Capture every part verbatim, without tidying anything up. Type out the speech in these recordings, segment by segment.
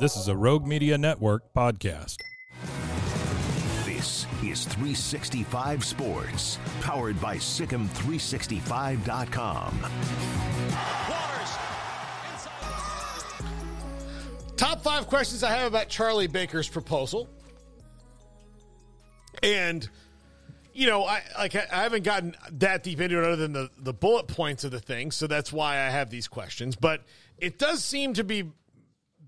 This is a Rogue Media Network podcast. This is three sixty-five Sports, powered by Sikkim three sixty-five dot com. Top five questions I have about Charlie Baker's proposal. And, you know, I like I haven't gotten that deep into it other than the, the bullet points of the thing, so that's why I have these questions. But it does seem to be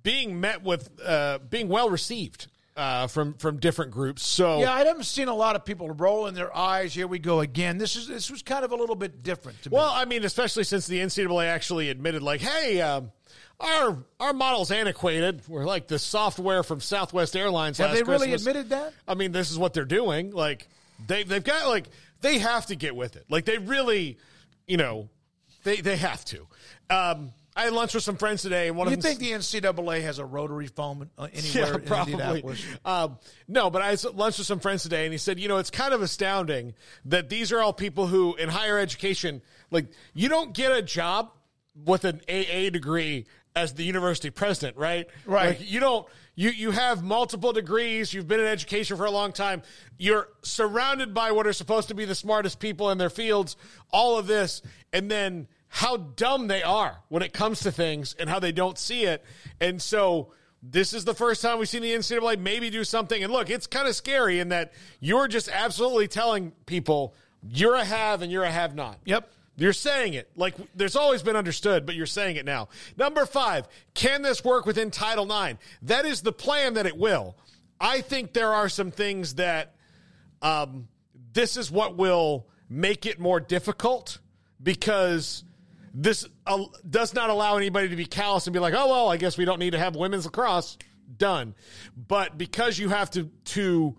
being met with, uh, being well received uh, from from different groups. So yeah, I haven't seen a lot of people rolling their eyes. Here we go again. This is this was kind of a little bit different to me. Well, I mean, especially since the N C double A actually admitted, like, hey, um, our our model's antiquated. We're like the software from Southwest Airlines. Have last they really Christmas. Admitted that? I mean, this is what they're doing. Like they they've got like they have to get with it. Like they really, you know, they they have to. Um, I had lunch with some friends today. And one you of think the N C double A has a rotary phone anywhere yeah, in Indianapolis? Um, no, but I had lunch with some friends today, and he said, you know, it's kind of astounding that these are all people who, in higher education, like, you don't get a job with an A A degree as the university president, right? Right. Like, you don't. You you have multiple degrees. You've been in education for a long time. You're surrounded by what are supposed to be the smartest people in their fields, all of this, and then how dumb they are when it comes to things and how they don't see it. And so this is the first time we've seen the N C double A maybe do something. And look, it's kind of scary in that you're just absolutely telling people you're a have and you're a have not. Yep. You're saying it. Like, there's always been understood, but you're saying it now. Number five, can this work within Title nine? That is the plan that it will. I think there are some things that um, this is what will make it more difficult because – this uh, does not allow anybody to be callous and be like, oh, well, I guess we don't need to have women's lacrosse. Done. But because you have to, to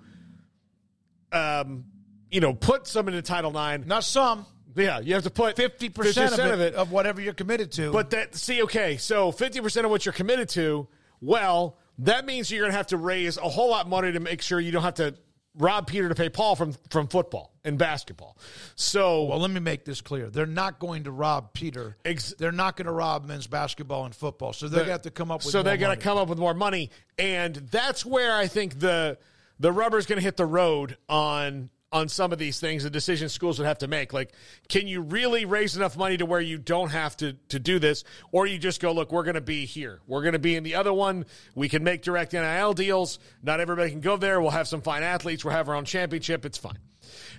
um, you know, put some into Title nine. Not some. Yeah, you have to put fifty percent, fifty percent of, it, of it. Of whatever you're committed to. But that, see, okay, so fifty percent of what you're committed to, well, that means you're going to have to raise a whole lot of money to make sure you don't have to rob Peter to pay Paul from, from football and basketball. So, well, let me make this clear. They're not going to rob Peter. Ex- they're not going to rob men's basketball and football. So they're the, going to have to come up with so more money. So they're going to come up with more money. And that's where I think the, the rubber is going to hit the road on, on some of these things, the decisions schools would have to make. Like, can you really raise enough money to where you don't have to, to do this? Or you just go, look, we're going to be here. We're going to be in the other one. We can make direct N I L deals. Not everybody can go there. We'll have some fine athletes. We'll have our own championship. It's fine.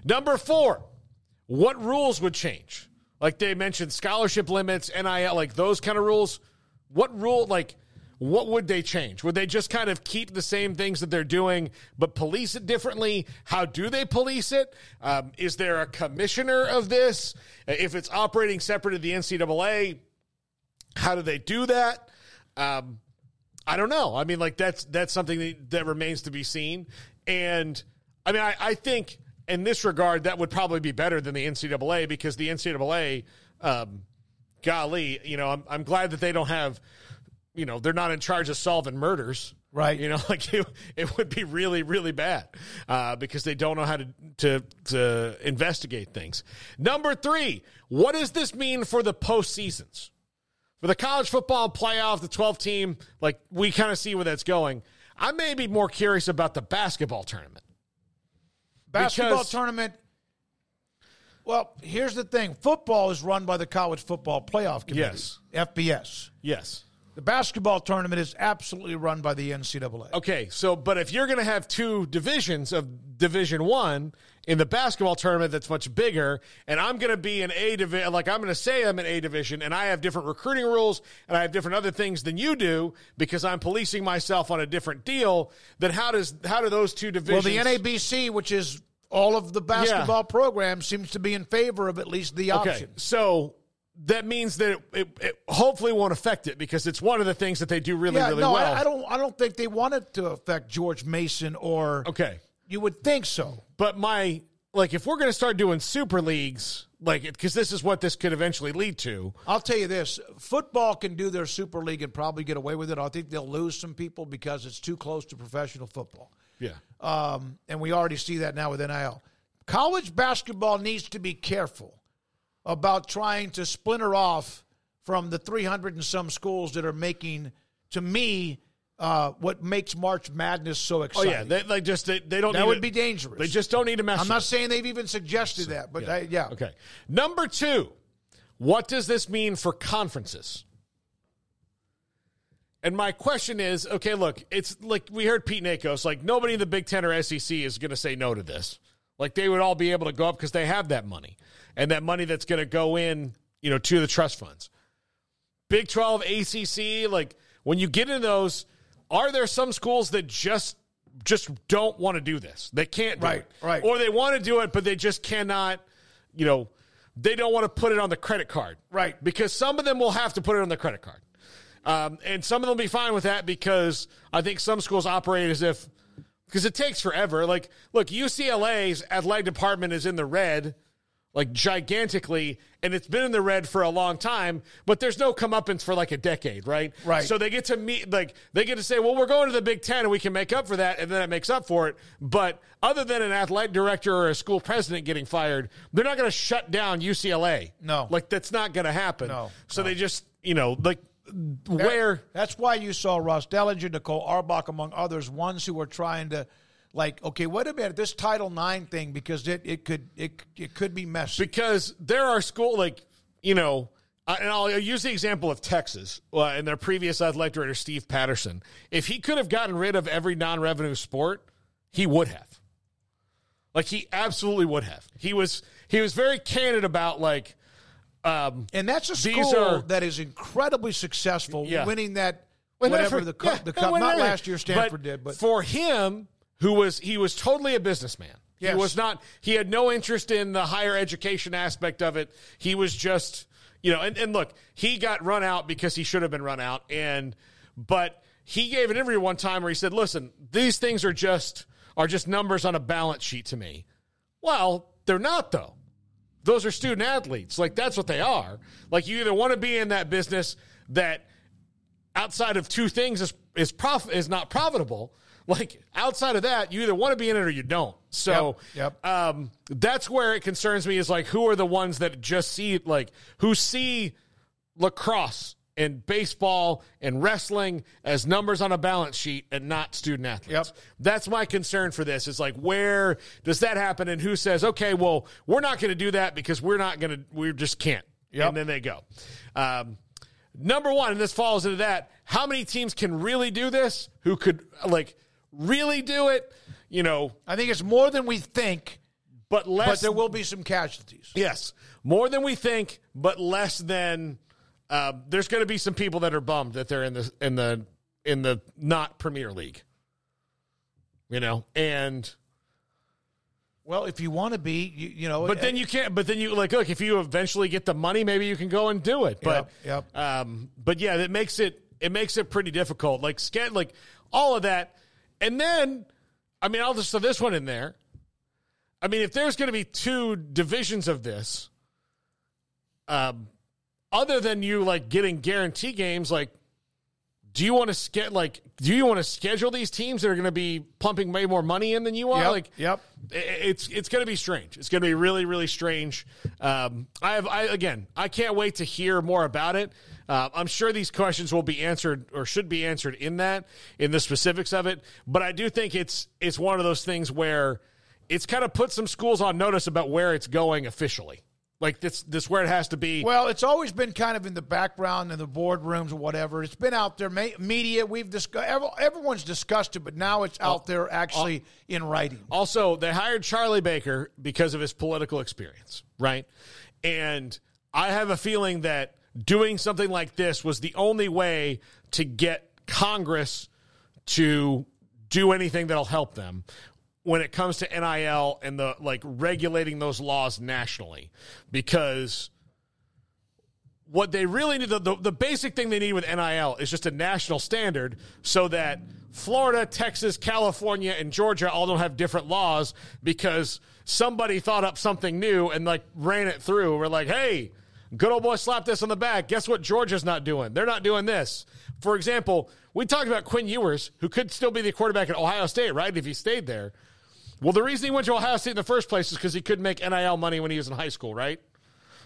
Number four, what rules would change? Like they mentioned, scholarship limits, N I L, like those kind of rules. What rule, like, what would they change? Would they just kind of keep the same things that they're doing, but police it differently? How do they police it? Um, is there a commissioner of this? If it's operating separate of the N C double A, how do they do that? Um, I don't know. I mean, like that's, that's something that, that remains to be seen. And I mean, I, I think in this regard, that would probably be better than the N C double A because the N C double A, um, golly, you know, I'm, I'm glad that they don't have, you know, they're not in charge of solving murders. Right. You know, like it, it would be really, really bad uh, because they don't know how to, to to investigate things. Number three, what does this mean for the postseasons? For the college football playoff, the twelve team, like we kind of see where that's going. I may be more curious about the basketball tournament. Basketball because, tournament. Well, here's the thing. Football is run by the college football playoff committee. Yes. F B S. Yes. The basketball tournament is absolutely run by the N C double A. Okay, so but if you're going to have two divisions of Division One in the basketball tournament, that's much bigger, and I'm going to be an A division, like I'm going to say I'm an A division, and I have different recruiting rules, and I have different other things than you do because I'm policing myself on a different deal. Then how does how do those two divisions? Well, the N A B C, which is all of the basketball yeah. programs, seems to be in favor of at least the option. Okay, so. That means that it, it, it hopefully won't affect it because it's one of the things that they do really, yeah, really no, well. I, I don't I don't think they want it to affect George Mason or okay. You would think so. But my like if we're going to start doing super leagues, like because this is what this could eventually lead to. I'll tell you this. Football can do their super league and probably get away with it. I think they'll lose some people because it's too close to professional football. Yeah. Um, and we already see that now with N I L. College basketball needs to be careful about trying to splinter off from the three hundred and some schools that are making, to me, uh, what makes March Madness so exciting. Oh, yeah. They, they just, they, they don't that need would to, be dangerous. They just don't need to mess I'm not it. saying they've even suggested so, that, but yeah. I, yeah. Okay. Number two, what does this mean for conferences? And my question is, okay, look, it's like we heard Pete Nakos, like nobody in the Big Ten or S E C is going to say no to this. Like they would all be able to go up because they have that money. And that money that's going to go in, you know, to the trust funds. Big twelve, A C C, like when you get in those, are there some schools that just just don't want to do this? They can't do right, it. Right. Or they want to do it, but they just cannot, you know, they don't want to put it on the credit card. Right. Because some of them will have to put it on the credit card. Um, and some of them will be fine with that because I think some schools operate as if, because it takes forever. Like, look, U C L A's athletic department is in the red, like gigantically, and it's been in the red for a long time, but there's no comeuppance for like a decade, right? Right. So they get to meet, like they get to say, well, we're going to the Big Ten and we can make up for that, and then it makes up for it. But other than an athletic director or a school president getting fired, they're not going to shut down U C L A. No. Like that's not going to happen. No. So no. They just, you know, like, where that's why you saw Ross Dellinger, Nicole Arbach, among others, ones who were trying to, like, okay, wait a minute, this Title nine thing, because it it could it it could be messy. Because there are school, like, you know, and I'll use the example of Texas uh, and their previous athletic director Steve Patterson. If he could have gotten rid of every non-revenue sport, he would have. Like he absolutely would have. He was he was very candid about like. Um, and that's a school are, that is incredibly successful, yeah. winning that whatever the cup, yeah, the cup. Not last year Stanford but did, but for him, who was he was totally a businessman. Yes. He was not. He had no interest in the higher education aspect of it. He was just, you know, and, and look, he got run out because he should have been run out. And but he gave an interview one time where he said, "Listen, these things are just are just numbers on a balance sheet to me." Well, they're not though. Those are student athletes. Like, that's what they are. Like, you either want to be in that business that outside of two things is is prof, is not profitable. Like, outside of that, you either want to be in it or you don't. So yep, yep. Um, that's where it concerns me is, like, who are the ones that just see, like, who see lacrosse and baseball and wrestling as numbers on a balance sheet and not student athletes. Yep. That's my concern for this. It's like, where does that happen? And who says, okay, well, we're not going to do that because we're not going to, we just can't. Yep. And then they go. Um, number one, and this falls into that, how many teams can really do this? Who could like really do it? You know, I think it's more than we think, but less, but there will be some casualties. Yes. More than we think, but less than, Uh, there's going to be some people that are bummed that they're in the in the in the not Premier League, you know. And well, if you want to be, you, you know, but it, then you can't. But then you like look. If you eventually get the money, maybe you can go and do it. But yep, yep. Um, but yeah, that makes it it makes it pretty difficult. Like scan, like all of that, and then I mean, I'll just throw this one in there. I mean, if there's going to be two divisions of this, um. Other than you like getting guarantee games, like, do you want to ske- like do you want to schedule these teams that are going to be pumping way more money in than you are? Yep, like, yep, it's it's going to be strange. It's going to be really really strange. Um, I have I again, I can't wait to hear more about it. Uh, I'm sure these questions will be answered or should be answered in that in the specifics of it. But I do think it's it's one of those things where it's kind of put some schools on notice about where it's going officially. Like this, this where it has to be. Well, it's always been kind of in the background in the boardrooms or whatever. It's been out there. Ma- media, we've discussed. Everyone's discussed it, but now it's out there actually in writing. Also, they hired Charlie Baker because of his political experience, right? And I have a feeling that doing something like this was the only way to get Congress to do anything that'll help them when it comes to N I L and the like regulating those laws nationally, because what they really need, the, the, the basic thing they need with N I L is just a national standard so that Florida, Texas, California, and Georgia all don't have different laws because somebody thought up something new and like ran it through. We're like, hey, good old boy slapped this on the back. Guess what Georgia's not doing? They're not doing this. For example, we talked about Quinn Ewers, who could still be the quarterback at Ohio State, right, if he stayed there. Well, the reason he went to Ohio State in the first place is because he couldn't make N I L money when he was in high school, right?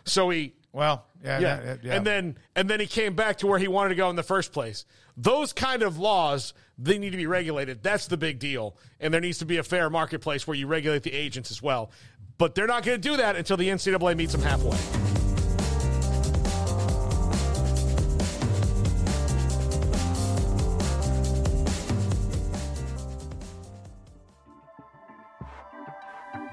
So he – Well, yeah, yeah. yeah, yeah. And, then, and then he came back to where he wanted to go in the first place. Those kind of laws, they need to be regulated. That's the big deal. And there needs to be a fair marketplace where you regulate the agents as well. But they're not going to do that until the N C double A meets them halfway.